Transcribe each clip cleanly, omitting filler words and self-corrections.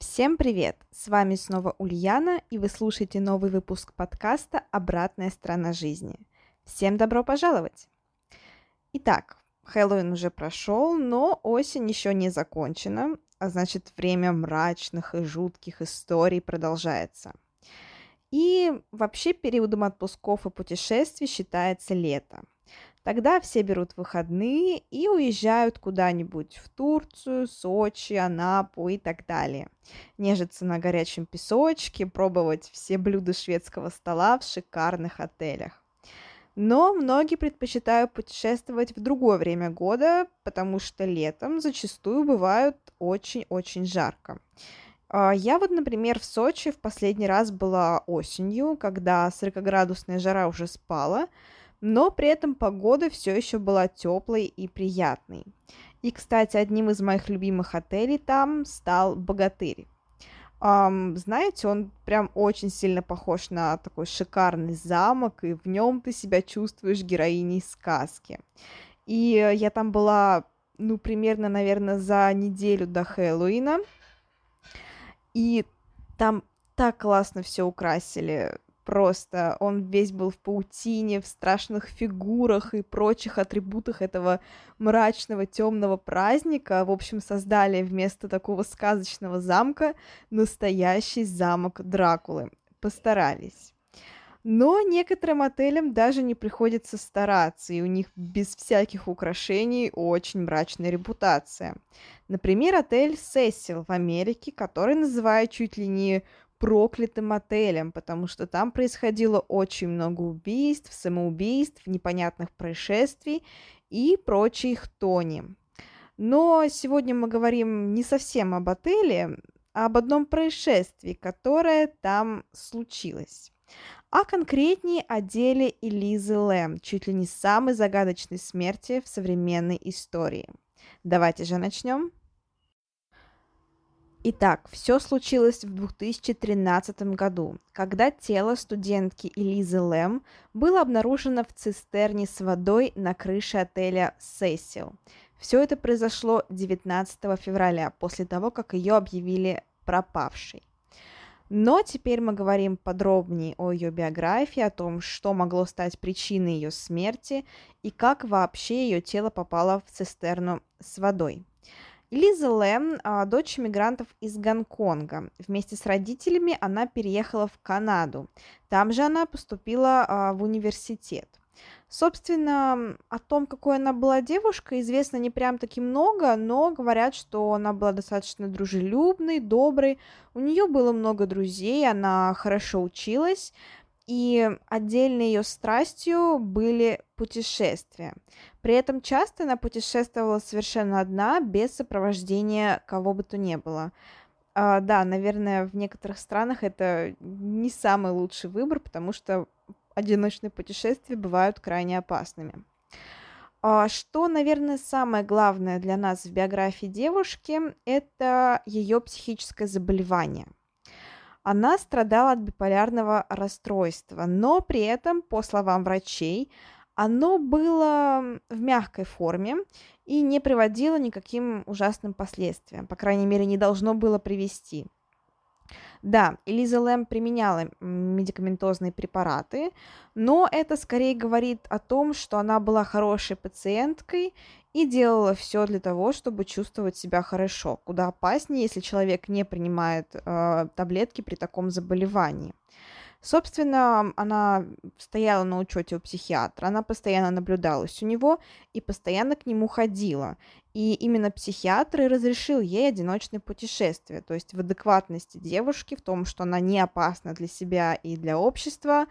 Всем привет! С вами снова Ульяна, и вы слушаете новый выпуск подкаста «Обратная сторона жизни». Всем добро пожаловать! Итак, Хэллоуин уже прошел, но осень еще не закончена, а значит, время мрачных и жутких историй продолжается. И вообще периодом отпусков и путешествий считается лето. Тогда все берут выходные и уезжают куда-нибудь в Турцию, Сочи, Анапу и так далее. Нежиться на горячем песочке, пробовать все блюда шведского стола в шикарных отелях. Но многие предпочитают путешествовать в другое время года, потому что летом зачастую бывает очень-очень жарко. Я вот, например, в Сочи в последний раз была осенью, когда 40-градусная жара уже спала, но при этом погода все еще была теплой и приятной. И, кстати, одним из моих любимых отелей там стал «Богатырь». Знаете, он прям очень сильно похож на такой шикарный замок, и в нем ты себя чувствуешь героиней сказки. И я там была, примерно, наверное, за неделю до Хэллоуина, и там так классно все украсили. Просто он весь был в паутине, в страшных фигурах и прочих атрибутах этого мрачного, темного праздника. В общем, создали вместо такого сказочного замка настоящий замок Дракулы. Постарались. Но некоторым отелям даже не приходится стараться, и у них без всяких украшений очень мрачная репутация. Например, отель «Сесил» в Америке, который называют чуть ли не проклятым отелем, потому что там происходило очень много убийств, самоубийств, непонятных происшествий и прочих тони. Но сегодня мы говорим не совсем об отеле, а об одном происшествии, которое там случилось. А конкретнее о деле Элизы Лэм, чуть ли не самой загадочной смерти в современной истории. Давайте же начнем. Итак, все случилось в 2013 году, когда тело студентки Элизы Лэм было обнаружено в цистерне с водой на крыше отеля «Сесил». Все это произошло 19 февраля, после того, как ее объявили пропавшей. Но теперь мы говорим подробнее о ее биографии, о том, что могло стать причиной ее смерти и как вообще ее тело попало в цистерну с водой. Элиза Лэм, дочь мигрантов из Гонконга. Вместе с родителями она переехала в Канаду. Там же она поступила в университет. Собственно, о том, какой она была девушкой, известно не прям-таки много, но говорят, что она была достаточно дружелюбной, доброй. У нее было много друзей, она хорошо училась. И отдельной ее страстью были путешествия. При этом часто она путешествовала совершенно одна, без сопровождения кого бы то ни было. Да, наверное, в некоторых странах это не самый лучший выбор, потому что одиночные путешествия бывают крайне опасными. Что, наверное, самое главное для нас в биографии девушки, это ее психическое заболевание. Она страдала от биполярного расстройства, но при этом, по словам врачей, оно было в мягкой форме и не приводило никаким ужасным последствиям, по крайней мере, не должно было привести. Да, Элиза Лэм применяла медикаментозные препараты, но это скорее говорит о том, что она была хорошей пациенткой и делала все для того, чтобы чувствовать себя хорошо. Куда опаснее, если человек не принимает таблетки при таком заболевании. Собственно, она стояла на учете у психиатра, она постоянно наблюдалась у него и постоянно к нему ходила. И именно психиатр и разрешил ей одиночное путешествие, то есть в адекватности девушки, в том, что она не опасна для себя и для общества,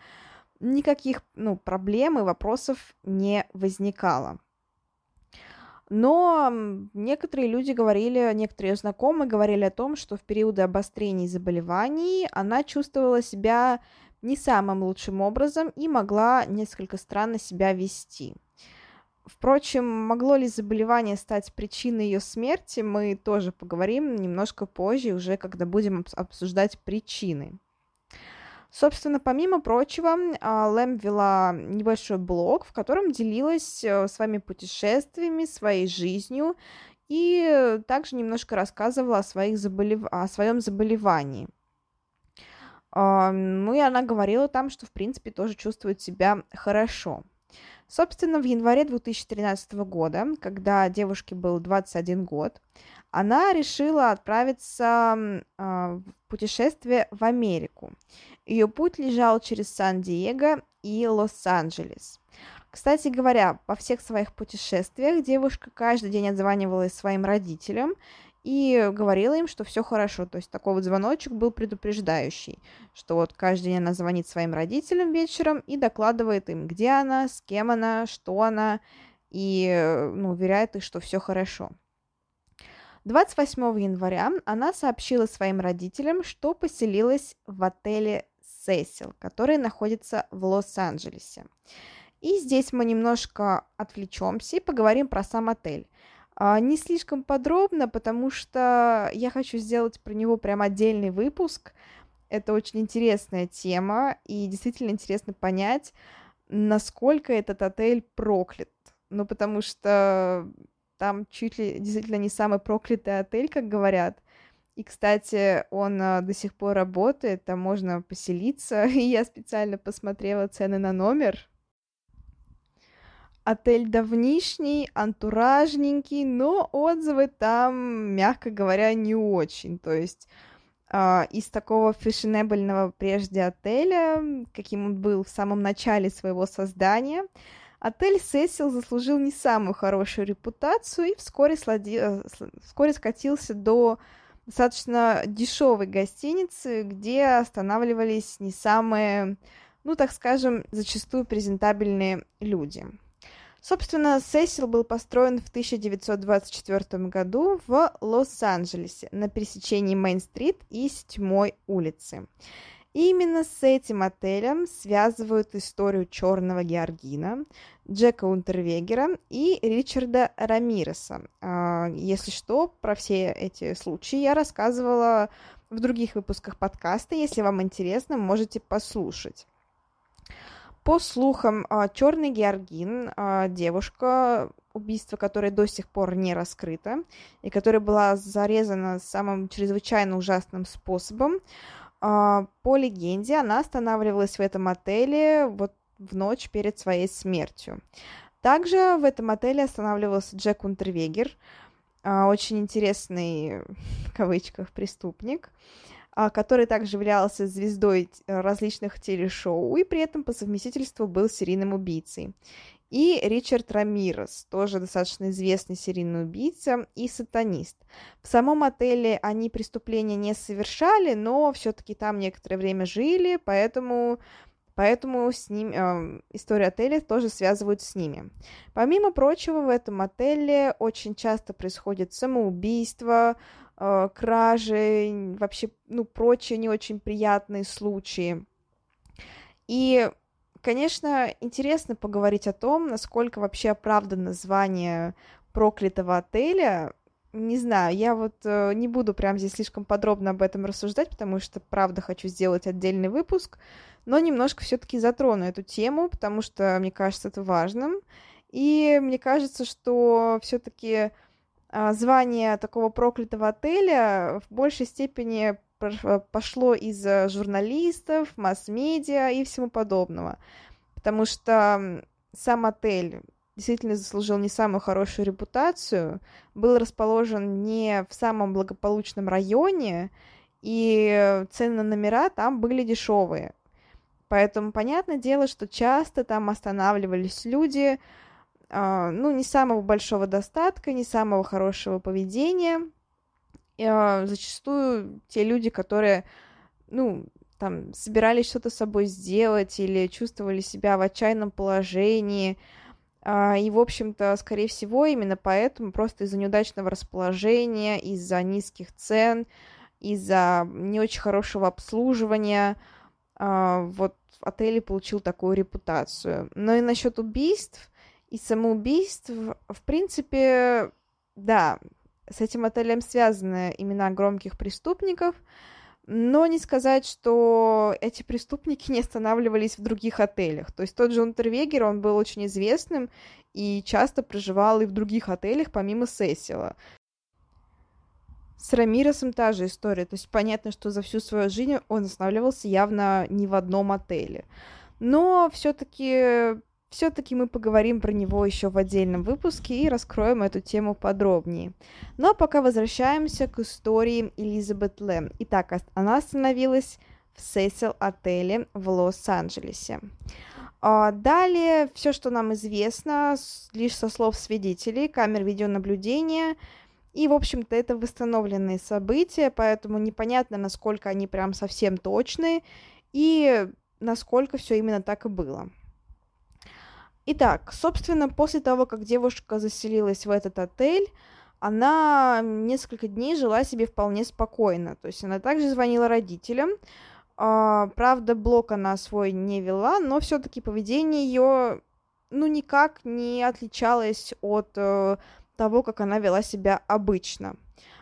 никаких проблем и вопросов не возникало. Но некоторые люди говорили, некоторые знакомые говорили о том, что в периоды обострений заболеваний она чувствовала себя не самым лучшим образом и могла несколько странно себя вести. Впрочем, могло ли заболевание стать причиной ее смерти, мы тоже поговорим немножко позже, уже когда будем обсуждать причины. Собственно, помимо прочего, Лэм вела небольшой блог, в котором делилась своими путешествиями, своей жизнью и также немножко рассказывала о своем заболевании. Ну и она говорила там, что в принципе тоже чувствует себя хорошо. Собственно, в январе 2013 года, когда девушке был 21 год, она решила отправиться в путешествие в Америку. Ее путь лежал через Сан-Диего и Лос-Анджелес. Кстати говоря, во всех своих путешествиях девушка каждый день отзванивалась своим родителям и говорила им, что все хорошо. То есть такой вот звоночек был предупреждающий, что вот каждый день она звонит своим родителям вечером и докладывает им, где она, с кем она, что она, и уверяет их, что все хорошо. 28 января она сообщила своим родителям, что поселилась в отеле «Сесил», который находится в Лос-Анджелесе. И здесь мы немножко отвлечемся и поговорим про сам отель. Не слишком подробно, потому что я хочу сделать про него прям отдельный выпуск. Это очень интересная тема, и действительно интересно понять, насколько этот отель проклят. Ну, потому что там чуть ли действительно не самый проклятый отель, как говорят. И, кстати, он до сих пор работает, там можно поселиться. И я специально посмотрела цены на номер. Отель давнишний, антуражненький, но отзывы там, мягко говоря, не очень. То есть из такого фешенебельного прежде отеля, каким он был в самом начале своего создания, отель «Сесил» заслужил не самую хорошую репутацию и вскоре скатился до достаточно дешевой гостиницы, где останавливались не самые, так скажем, зачастую презентабельные люди. Собственно, «Сесил» был построен в 1924 году в Лос-Анджелесе на пересечении Мейн-стрит и 7-й улицы. И именно с этим отелем связывают историю «Чёрного Георгина», Джека Унтервегера и Ричарда Рамиреса. Если что, про все эти случаи я рассказывала в других выпусках подкаста. Если вам интересно, можете послушать. По слухам, Чёрный Георгин, девушка, убийство которой до сих пор не раскрыто, и которая была зарезана самым чрезвычайно ужасным способом, по легенде, она останавливалась в этом отеле в ночь перед своей смертью. Также в этом отеле останавливался Джек Унтервегер, очень интересный, в кавычках, преступник, который также являлся звездой различных телешоу и при этом по совместительству был серийным убийцей. И Ричард Рамирес, тоже достаточно известный серийный убийца и сатанист. В самом отеле они преступления не совершали, но все-таки там некоторое время жили, поэтому с ним, историю отеля тоже связывают с ними. Помимо прочего, в этом отеле очень часто происходит самоубийство, кражи, вообще, прочие не очень приятные случаи. И, конечно, интересно поговорить о том, насколько вообще оправдано название проклятого отеля. Не знаю, я не буду прям здесь слишком подробно об этом рассуждать, потому что, правда, хочу сделать отдельный выпуск, но немножко все-таки затрону эту тему, потому что, мне кажется, это важным. И мне кажется, что все-таки звание такого проклятого отеля в большей степени пошло из журналистов, масс-медиа и всему подобного, потому что сам отель действительно заслужил не самую хорошую репутацию, был расположен не в самом благополучном районе, и цены на номера там были дешевые. Поэтому, понятное дело, что часто там останавливались люди, не самого большого достатка, не самого хорошего поведения. Зачастую те люди, которые, собирались что-то с собой сделать или чувствовали себя в отчаянном положении, И, в общем-то, скорее всего, именно поэтому, просто из-за неудачного расположения, из-за низких цен, из-за не очень хорошего обслуживания, вот отель получил такую репутацию. Но и насчет убийств и самоубийств, в принципе, да, с этим отелем связаны имена громких преступников, но не сказать, что эти преступники не останавливались в других отелях. То есть тот же Унтервегер, он был очень известным и часто проживал и в других отелях, помимо Сесила. С Рамиресом та же история. То есть понятно, что за всю свою жизнь он останавливался явно не в одном отеле. Но все-таки мы поговорим про него еще в отдельном выпуске и раскроем эту тему подробнее. Но пока возвращаемся к истории Элизабет Лэм. Итак, она остановилась в Сесил-отеле в Лос-Анджелесе. Далее все, что нам известно, лишь со слов свидетелей, камер видеонаблюдения. И, в общем-то, это восстановленные события, поэтому непонятно, насколько они прям совсем точные и насколько все именно так и было. Итак, собственно, после того, как девушка заселилась в этот отель, она несколько дней жила себе вполне спокойно. То есть она также звонила родителям. Правда, блог она свой не вела, но все-таки поведение ее, никак не отличалось от того, как она вела себя обычно.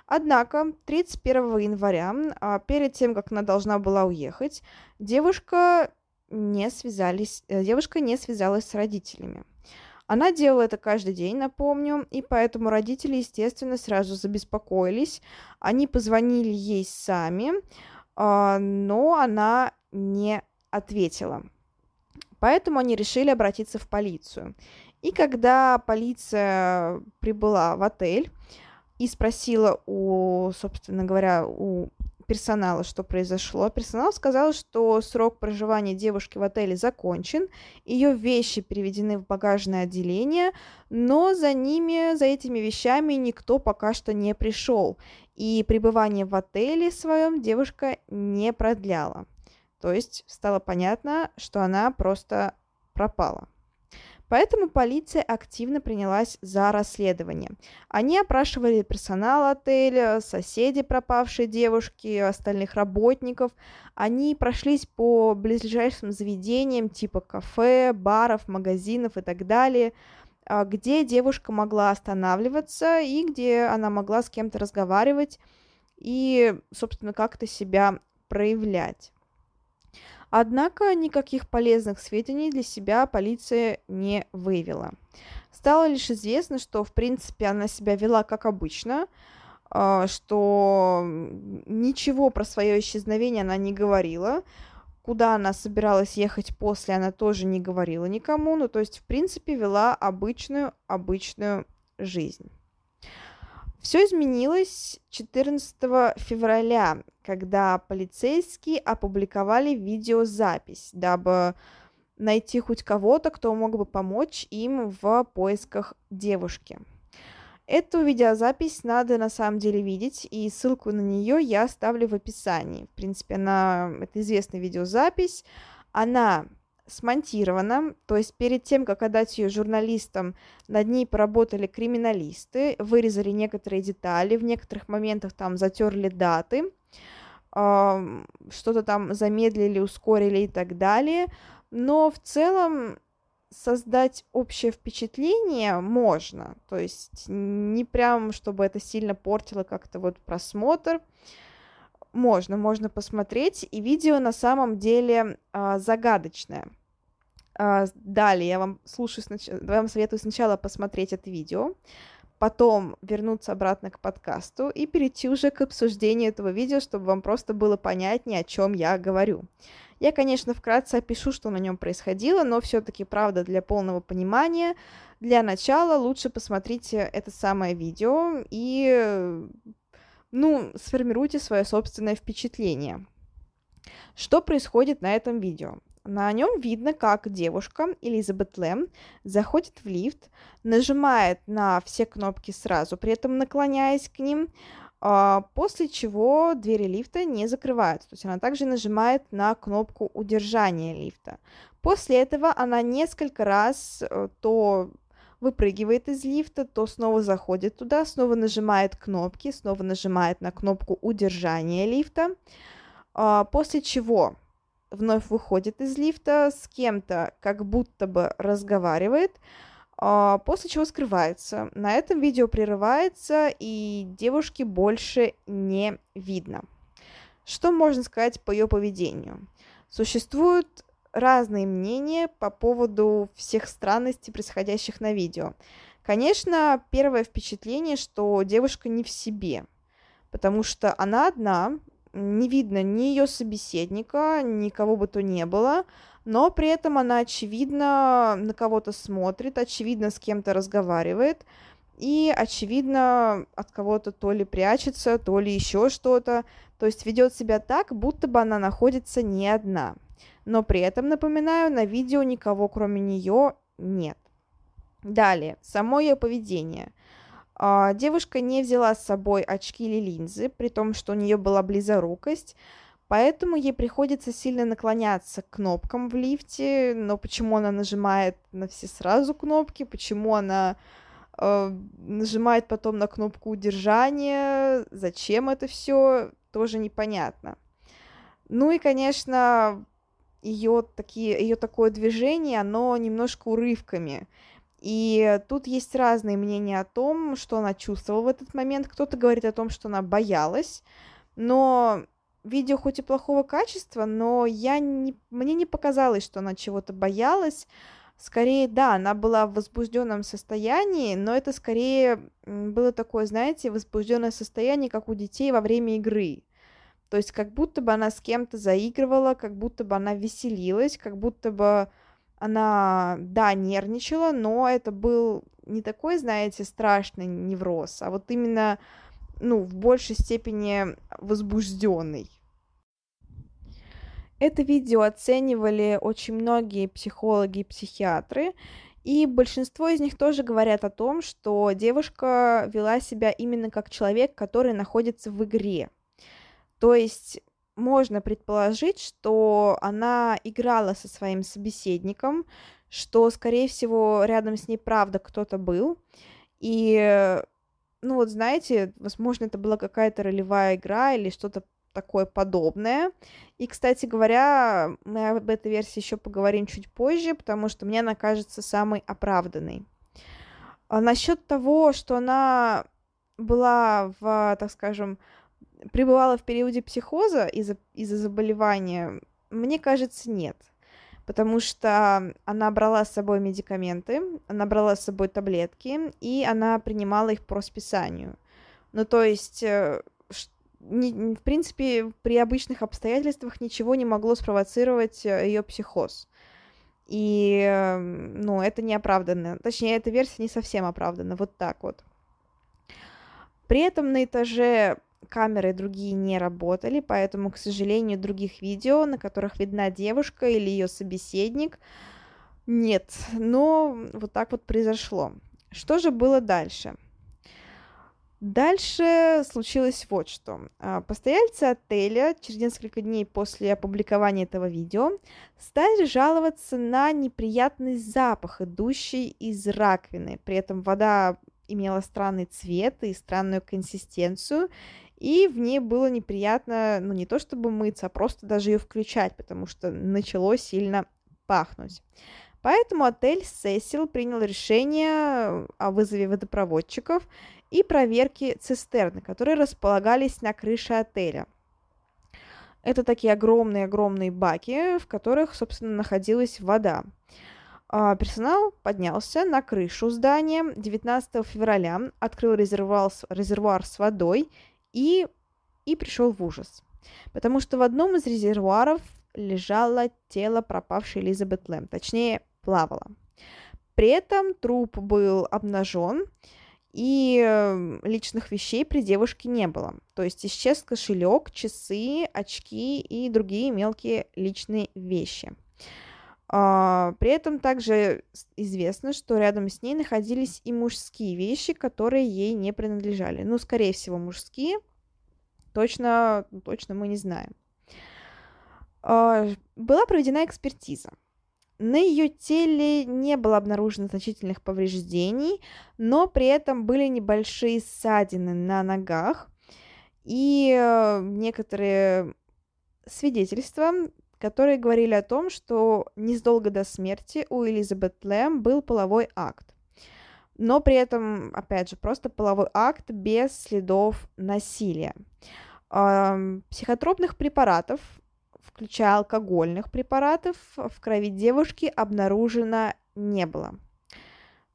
Однако 31 января, перед тем, как она должна была уехать, девушка не связалась с родителями. Она делала это каждый день, напомню, и поэтому родители, естественно, сразу забеспокоились. Они позвонили ей сами, но она не ответила. Поэтому они решили обратиться в полицию. И когда полиция прибыла в отель и спросила у персонала, что произошло. Персонал сказал, что срок проживания девушки в отеле закончен, ее вещи переведены в багажное отделение, но за этими вещами никто пока что не пришел, и пребывание в отеле своем девушка не продляла. То есть стало понятно, что она просто пропала. Поэтому полиция активно принялась за расследование. Они опрашивали персонал отеля, соседей пропавшей девушки, остальных работников. Они прошлись по ближайшим заведениям типа кафе, баров, магазинов и так далее, где девушка могла останавливаться и где она могла с кем-то разговаривать и, собственно, как-то себя проявлять. Однако никаких полезных сведений для себя полиция не выявила. Стало лишь известно, что, в принципе, она себя вела как обычно, что ничего про свое исчезновение она не говорила, куда она собиралась ехать после она тоже не говорила никому, то есть, в принципе, вела обычную жизнь. Все изменилось 14 февраля, когда полицейские опубликовали видеозапись, дабы найти хоть кого-то, кто мог бы помочь им в поисках девушки. Эту видеозапись надо на самом деле видеть, и ссылку на нее я оставлю в описании. В принципе, это известная видеозапись, она смонтирована, то есть перед тем, как отдать ее журналистам, над ней поработали криминалисты, вырезали некоторые детали, в некоторых моментах там затерли даты, что-то там замедлили, ускорили и так далее, но в целом создать общее впечатление можно, то есть не прям, чтобы это сильно портило как-то просмотр. Можно посмотреть, и видео на самом деле загадочное. Далее я вам советую сначала посмотреть это видео, потом вернуться обратно к подкасту и перейти уже к обсуждению этого видео, чтобы вам просто было понятнее, о чем я говорю. Я, конечно, вкратце опишу, что на нем происходило, но все-таки, правда, для полного понимания, для начала лучше посмотрите это самое видео и сформируйте свое собственное впечатление. Что происходит на этом видео? На нем видно, как девушка Элизабет Лэм заходит в лифт, нажимает на все кнопки сразу, при этом наклоняясь к ним, после чего двери лифта не закрываются. То есть она также нажимает на кнопку удержания лифта. После этого она несколько раз то выпрыгивает из лифта, то снова заходит туда, снова нажимает кнопки, снова нажимает на кнопку удержания лифта, после чего вновь выходит из лифта, с кем-то как будто бы разговаривает, после чего скрывается. На этом видео прерывается, и девушки больше не видно. Что можно сказать по ее поведению? Существуют разные мнения по поводу всех странностей, происходящих на видео. Конечно, первое впечатление, что девушка не в себе, потому что она одна, не видно ни ее собеседника, никого бы то ни было, но при этом она, очевидно, на кого-то смотрит, очевидно, с кем-то разговаривает, и, очевидно, от кого-то то ли прячется, то ли еще что-то, то есть ведет себя так, будто бы она находится не одна. Но при этом, напоминаю, на видео никого кроме нее нет. Далее, само ее поведение. Девушка не взяла с собой очки или линзы, при том, что у нее была близорукость, поэтому ей приходится сильно наклоняться к кнопкам в лифте, но почему она нажимает на все сразу кнопки, почему она нажимает потом на кнопку удержания, зачем это все, тоже непонятно. Ну и, конечно, ее такое движение, оно немножко урывками. И тут есть разные мнения о том, что она чувствовала в этот момент. Кто-то говорит о том, что она боялась. Но видео хоть и плохого качества, но мне не показалось, что она чего-то боялась. Скорее, да, она была в возбужденном состоянии, но это скорее было такое, знаете, возбужденное состояние, как у детей во время игры. То есть как будто бы она с кем-то заигрывала, как будто бы она веселилась, как будто бы она, да, нервничала, но это был не такой, знаете, страшный невроз, а вот именно, в большей степени возбужденный. Это видео оценивали очень многие психологи и психиатры, и большинство из них тоже говорят о том, что девушка вела себя именно как человек, который находится в игре. То есть можно предположить, что она играла со своим собеседником, что, скорее всего, рядом с ней правда кто-то был. И, возможно, это была какая-то ролевая игра или что-то такое подобное. И, кстати говоря, мы об этой версии еще поговорим чуть позже, потому что мне она кажется самой оправданной. А насчет того, что она была пребывала в периоде психоза из-за заболевания, мне кажется, нет. Потому что она брала с собой медикаменты, она брала с собой таблетки, и она принимала их по расписанию. В принципе, при обычных обстоятельствах ничего не могло спровоцировать ее психоз. И, это не оправданно. Точнее, эта версия не совсем оправдана. Вот так вот. При этом на этаже камеры другие не работали, поэтому, к сожалению, других видео, на которых видна девушка или ее собеседник, нет. Но вот так вот произошло. Что же было дальше? Дальше случилось вот что. Постояльцы отеля через несколько дней после опубликования этого видео стали жаловаться на неприятный запах, идущий из раковины. При этом вода имела странный цвет и странную консистенцию, и в ней было неприятно, не то чтобы мыться, а просто даже ее включать, потому что начало сильно пахнуть. Поэтому отель «Сесил» принял решение о вызове водопроводчиков и проверке цистерны, которые располагались на крыше отеля. Это такие огромные-огромные баки, в которых, собственно, находилась вода. Персонал поднялся на крышу здания 19 февраля, открыл резервуар с водой и пришел в ужас. Потому что в одном из резервуаров лежало тело пропавшей Элизабет Лэм, точнее, плавало. При этом труп был обнажен, и личных вещей при девушке не было. То есть исчез кошелек, часы, очки и другие мелкие личные вещи. При этом также известно, что рядом с ней находились и мужские вещи, которые ей не принадлежали. Скорее всего, мужские. Точно мы не знаем. Была проведена экспертиза. На ее теле не было обнаружено значительных повреждений, но при этом были небольшие ссадины на ногах, и некоторые свидетельства, которые говорили о том, что незадолго до смерти у Элизабет Лэм был половой акт. Но при этом, опять же, просто половой акт без следов насилия. Психотропных препаратов, включая алкогольных препаратов, в крови девушки обнаружено не было.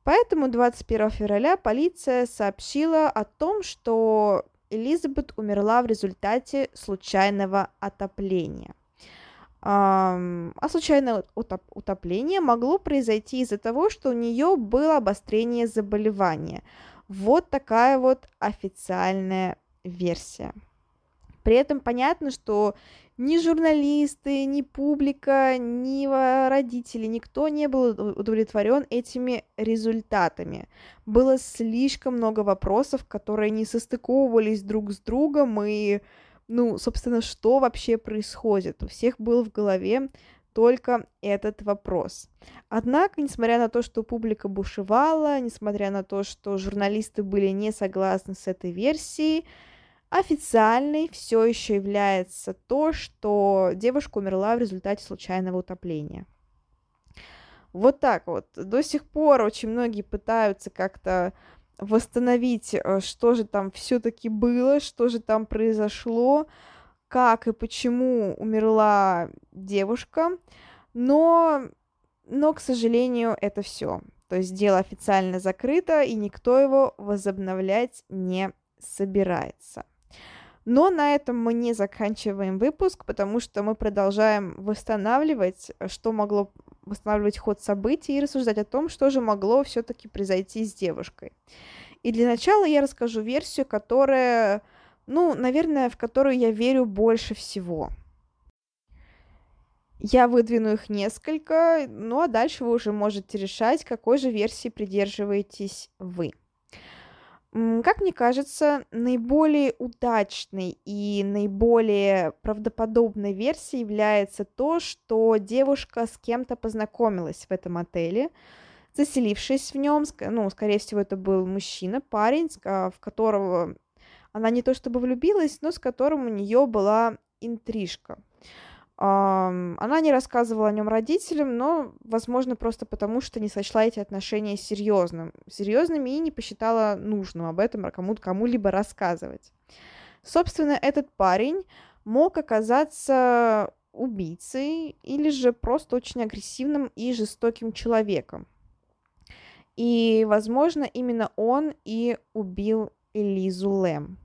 Поэтому 21 февраля полиция сообщила о том, что Элизабет умерла в результате случайного отопления. А случайное утопление могло произойти из-за того, что у нее было обострение заболевания. Вот такая вот официальная версия. При этом понятно, что ни журналисты, ни публика, ни родители, никто не был удовлетворен этими результатами. Было слишком много вопросов, которые не состыковывались друг с другом, и, собственно, что вообще происходит? У всех был в голове только этот вопрос. Однако, несмотря на то, что публика бушевала, несмотря на то, что журналисты были не согласны с этой версией, официальной все еще является то, что девушка умерла в результате случайного утопления. Вот так вот. До сих пор очень многие пытаются как-то восстановить, что же там все-таки было, что же там произошло, как и почему умерла девушка. Но к сожалению, это все. То есть дело официально закрыто, и никто его возобновлять не собирается. Но на этом мы не заканчиваем выпуск, потому что мы продолжаем восстанавливать, что могло восстанавливать ход событий и рассуждать о том, что же могло все-таки произойти с девушкой. И для начала я расскажу версию, которая, наверное, в которую я верю больше всего. Я выдвину их несколько, а дальше вы уже можете решать, какой же версии придерживаетесь вы. Как мне кажется, наиболее удачной и наиболее правдоподобной версией является то, что девушка с кем-то познакомилась в этом отеле, заселившись в нем, скорее всего, это был мужчина, парень, в которого она не то чтобы влюбилась, но с которым у нее была интрижка. Она не рассказывала о нем родителям, но, возможно, просто потому, что не сочла эти отношения серьезными и не посчитала нужным об этом кому-либо рассказывать. Собственно, этот парень мог оказаться убийцей или же просто очень агрессивным и жестоким человеком. И, возможно, именно он и убил Элизу Лэм.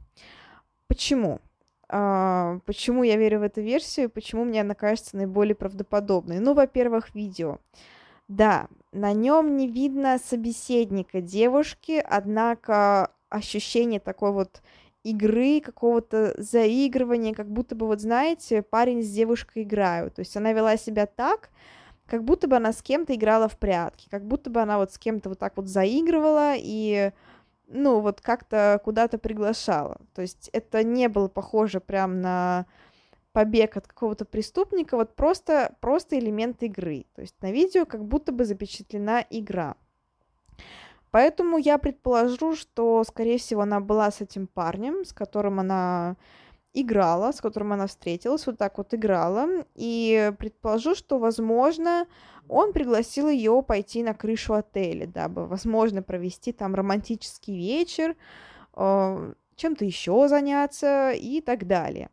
Почему? Почему я верю в эту версию и почему мне она кажется наиболее правдоподобной? Во-первых, видео. Да, на нем не видно собеседника девушки, однако ощущение такой вот игры, какого-то заигрывания, как будто бы, знаете, парень с девушкой играют. То есть она вела себя так, как будто бы она с кем-то играла в прятки, как будто бы она с кем-то так вот заигрывала и... как-то куда-то приглашала. То есть это не было похоже прям на побег от какого-то преступника, просто элемент игры. То есть на видео как будто бы запечатлена игра. Поэтому я предположу, что, скорее всего, она была с этим парнем, с которым она играла, с которым она встретилась, играла, и предположу, что, возможно, он пригласил ее пойти на крышу отеля, дабы, возможно, провести там романтический вечер, чем-то еще заняться и так далее.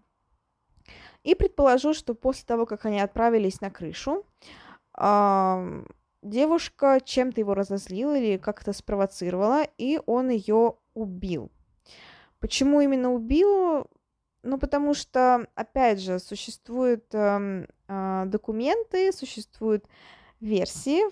И предположу, что после того, как они отправились на крышу, девушка чем-то его разозлила или как-то спровоцировала, и он ее убил. Почему именно убил? Потому что, опять же, существуют документы, существуют версии,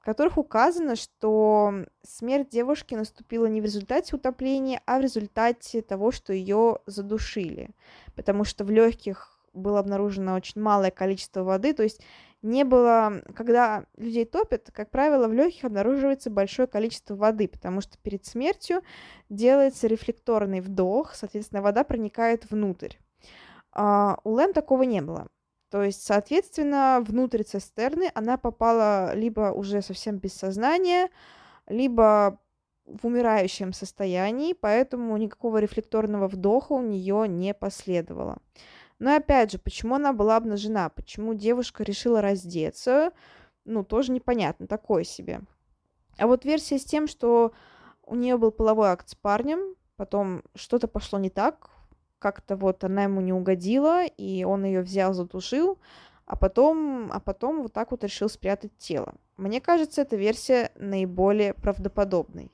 в которых указано, что смерть девушки наступила не в результате утопления, а в результате того, что ее задушили, потому что в легких было обнаружено очень малое количество воды, то есть не было... Когда людей топят, как правило, в легких обнаруживается большое количество воды, потому что перед смертью делается рефлекторный вдох, соответственно, вода проникает внутрь. У Лэм такого не было. То есть, соответственно, внутрь цистерны она попала либо уже совсем без сознания, либо в умирающем состоянии, поэтому никакого рефлекторного вдоха у нее не последовало. Но опять же, почему она была обнажена, почему девушка решила раздеться, тоже непонятно, такое себе. А вот версия с тем, что у нее был половой акт с парнем, потом что-то пошло не так, как-то она ему не угодила, и он ее взял, задушил, а потом вот так решил спрятать тело. Мне кажется, эта версия наиболее правдоподобной.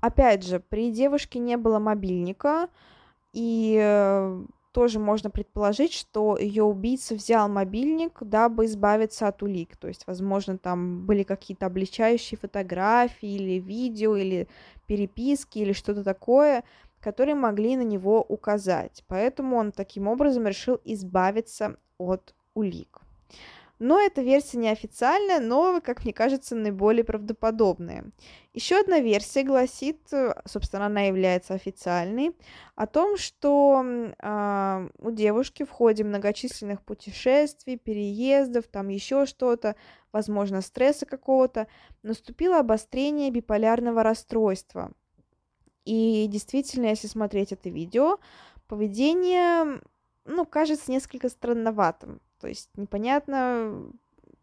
Опять же, при девушке не было мобильника, и тоже можно предположить, что ее убийца взял мобильник, дабы избавиться от улик. То есть, возможно, там были какие-то обличающие фотографии или видео, или переписки, или что-то такое, которые могли на него указать. Поэтому он таким образом решил избавиться от улик. Но эта версия неофициальная, но, как мне кажется, наиболее правдоподобная. Еще одна версия гласит, собственно, она является официальной, о том, что у девушки в ходе многочисленных путешествий, переездов, там еще что-то, возможно, стресса какого-то, наступило обострение биполярного расстройства. И действительно, если смотреть это видео, поведение, кажется несколько странноватым. То есть непонятно,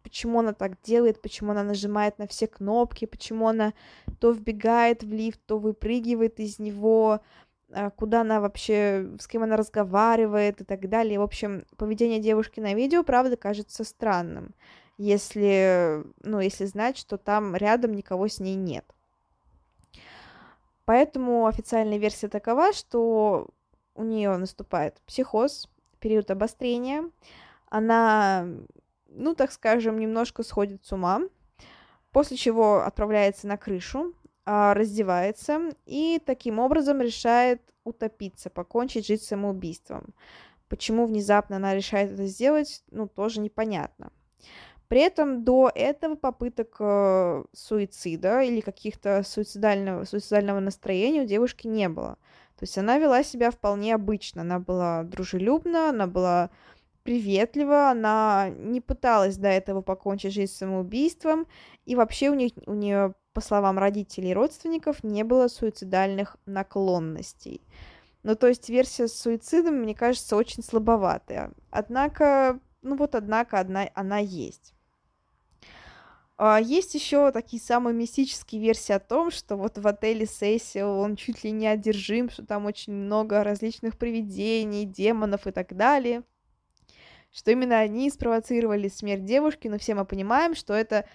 почему она так делает, почему она нажимает на все кнопки, почему она то вбегает в лифт, то выпрыгивает из него, куда она вообще, с кем она разговаривает и так далее. В общем, поведение девушки на видео, правда, кажется странным, если знать, что там рядом никого с ней нет. Поэтому официальная версия такова, что у нее наступает психоз, период обострения, она, немножко сходит с ума, после чего отправляется на крышу, раздевается и таким образом решает утопиться, покончить жизнь самоубийством. Почему внезапно она решает это сделать, тоже непонятно. При этом до этого попыток суицида или каких-то суицидального настроения у девушки не было. То есть она вела себя вполне обычно, она была дружелюбна, она была приветлива, она не пыталась до этого покончить жизнь самоубийством, и вообще у нее, по словам родителей и родственников, не было суицидальных наклонностей. То есть версия с суицидом, мне кажется, очень слабоватая. Однако она есть. Есть еще такие самые мистические версии о том, что в отеле Сесил он чуть ли не одержим, что там очень много различных привидений, демонов и так далее, что именно они спровоцировали смерть девушки, но все мы понимаем, что это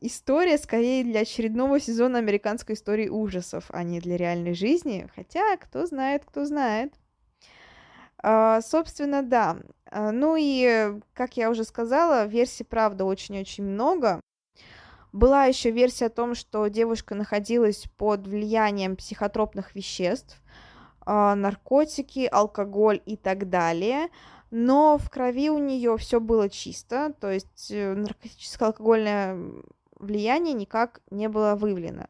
история скорее для очередного сезона американской истории ужасов, а не для реальной жизни, хотя кто знает. Собственно, да. И, как я уже сказала, версий, правда, очень-очень много. Была еще версия о том, что девушка находилась под влиянием психотропных веществ, наркотики, алкоголь и так далее, но в крови у нее все было чисто, то есть наркотическое алкогольное влияние никак не было выявлено.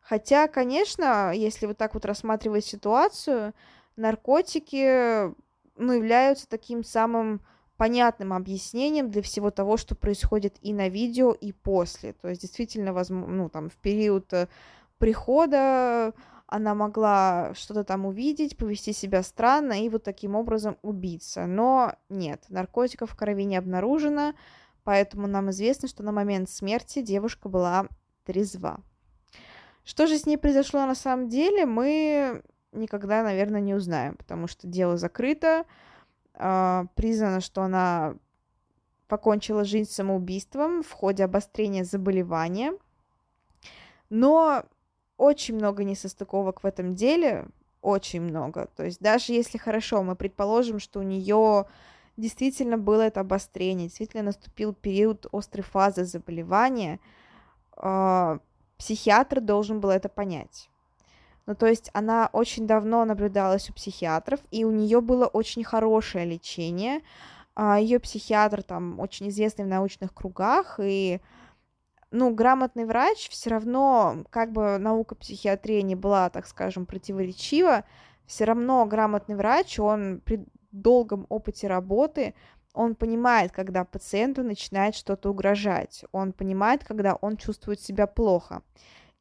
Хотя, конечно, если рассматривать ситуацию, наркотики являются таким самым понятным объяснением для всего того, что происходит и на видео, и после. То есть, действительно, в период прихода она могла что-то там увидеть, повести себя странно и таким образом убиться. Но нет, наркотиков в крови не обнаружено, поэтому нам известно, что на момент смерти девушка была трезва. Что же с ней произошло на самом деле, мы никогда, наверное, не узнаем, потому что дело закрыто, признано, что она покончила жизнь самоубийством в ходе обострения заболевания, но очень много несостыковок в этом деле, очень много. То есть даже если хорошо, мы предположим, что у нее действительно было это обострение, действительно наступил период острой фазы заболевания, психиатр должен был это понять. Она очень давно наблюдалась у психиатров, и у нее было очень хорошее лечение. Ее психиатр там очень известный в научных кругах, и грамотный врач, все равно, как бы наука психиатрии не была, так скажем, противоречива, все равно грамотный врач, он долгом опыте работы он понимает, когда пациенту начинает что-то угрожать, он понимает, когда он чувствует себя плохо.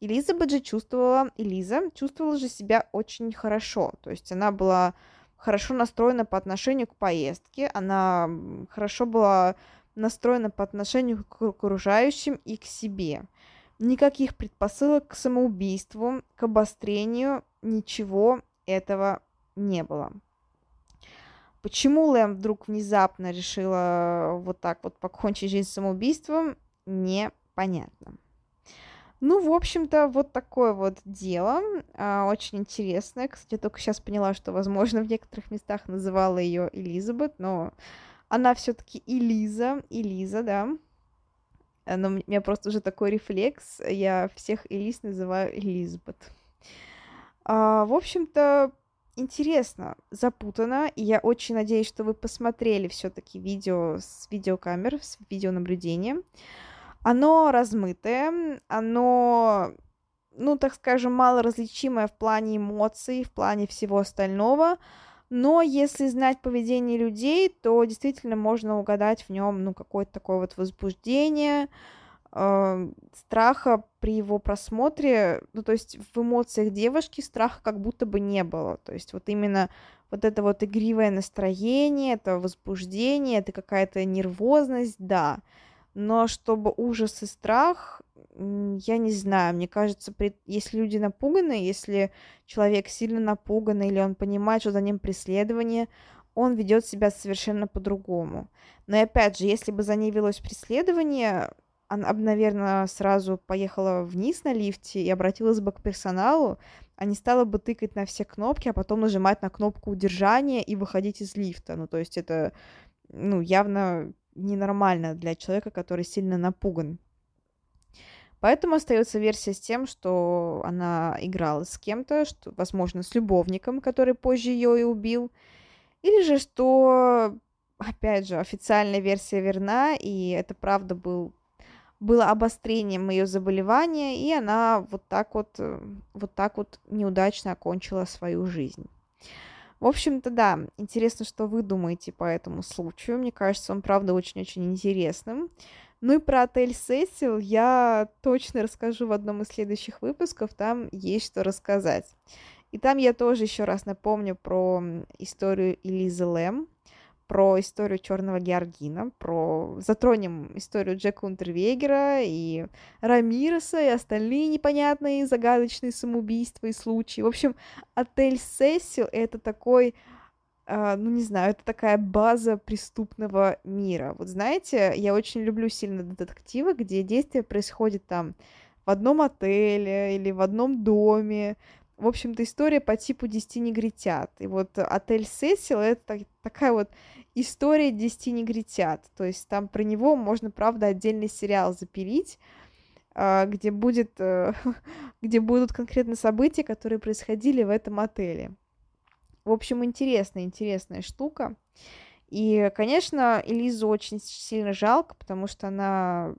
Элиза чувствовала себя очень хорошо, то есть она была хорошо настроена по отношению к поездке, она хорошо была настроена по отношению к окружающим и к себе. Никаких предпосылок к самоубийству, к обострению, ничего этого не было. Почему Лэм вдруг внезапно решила вот так вот покончить жизнь самоубийством, непонятно. Ну, в общем-то, вот такое вот дело, очень интересное. Кстати, я только сейчас поняла, что, возможно, в некоторых местах называла ее Элизабет, но она все-таки Элиза, да. Но у меня просто уже такой рефлекс, я всех Элис называю Элизабет. В общем-то, интересно, запутано, и я очень надеюсь, что вы посмотрели все-таки видео с видеокамер, с видеонаблюдением. Оно размытое, оно, так скажем, малоразличимое в плане эмоций, в плане всего остального, но если знать поведение людей, то действительно можно угадать в нем, какое-то такое вот возбуждение, страха при его просмотре, то есть в эмоциях девушки страха как будто бы не было, то есть вот именно вот это вот игривое настроение, это возбуждение, это какая-то нервозность, да. Но чтобы ужас и страх, я не знаю, мне кажется, если люди напуганы, если человек сильно напуган, или он понимает, что за ним преследование, он ведет себя совершенно по-другому. Но и опять же, если бы за ней велось преследование, она бы, наверное, сразу поехала вниз на лифте и обратилась бы к персоналу, а не стала бы тыкать на все кнопки, а потом нажимать на кнопку удержания и выходить из лифта. То есть это, явно ненормально для человека, который сильно напуган. Поэтому остается версия с тем, что она играла с кем-то, что, возможно, с любовником, который позже ее и убил, или же что, опять же, официальная версия верна, и это правда было обострением ее заболевания, и она вот так вот неудачно окончила свою жизнь. В общем-то, да, интересно, что вы думаете по этому случаю. Мне кажется, он, правда, очень-очень интересным. Ну и про отель «Сесил» я точно расскажу в одном из следующих выпусков. Там есть что рассказать. И там я тоже еще раз напомню про историю Элизы Лэм, про историю Чёрного Георгина, затронем историю Джека Унтервегера и Рамиреса, и остальные непонятные загадочные самоубийства и случаи. В общем, отель «Сесил» — это такой, это такая база преступного мира. Вот знаете, я очень люблю сильно детективы, где действие происходит там в одном отеле или в одном доме. В общем-то, история по типу 10 негритят. И вот отель «Сесил» — это такая вот история 10 негритят. То есть там про него можно, правда, отдельный сериал запилить, где будут конкретно события, которые происходили в этом отеле. В общем, интересная штука. И, конечно, Элизу очень сильно жалко, потому что она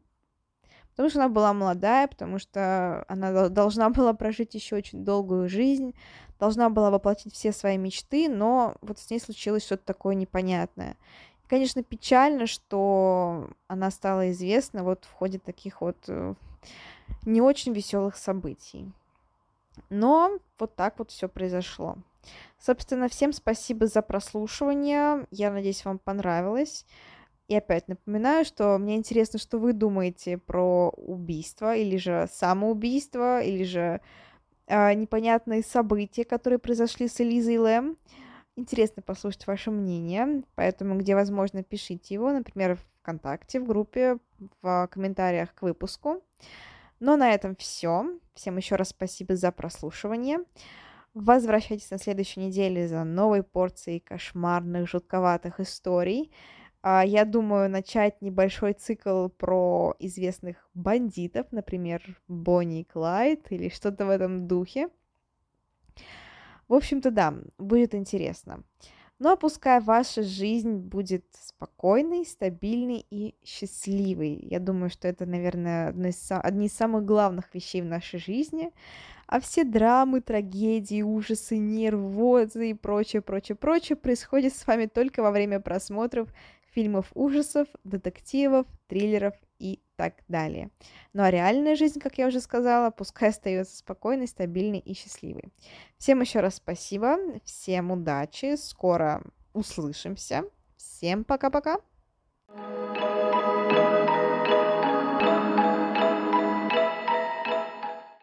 была молодая, потому что она должна была прожить еще очень долгую жизнь, должна была воплотить все свои мечты, но вот с ней случилось что-то такое непонятное. И, конечно, печально, что она стала известна в ходе таких вот не очень веселых событий. Но вот так вот все произошло. Собственно, всем спасибо за прослушивание. Я надеюсь, вам понравилось. И опять напоминаю, что мне интересно, что вы думаете про убийство, или же самоубийство, или же непонятные события, которые произошли с Элизой Лэм. Интересно послушать ваше мнение, поэтому, где возможно, пишите его, например, ВКонтакте, в группе, в комментариях к выпуску. Но на этом все. Всем еще раз спасибо за прослушивание. Возвращайтесь на следующей неделе за новой порцией кошмарных, жутковатых историй. Я думаю, начать небольшой цикл про известных бандитов, например, Бонни и Клайд или что-то в этом духе. В общем-то, да, будет интересно. Но пускай ваша жизнь будет спокойной, стабильной и счастливой. Я думаю, что это, наверное, одни из самых главных вещей в нашей жизни. А все драмы, трагедии, ужасы, нервозы и прочее происходит с вами только во время просмотров фильмов ужасов, детективов, триллеров и так далее. Ну а реальная жизнь, как я уже сказала, пускай остается спокойной, стабильной и счастливой. Всем еще раз спасибо, всем удачи, скоро услышимся. Всем пока-пока!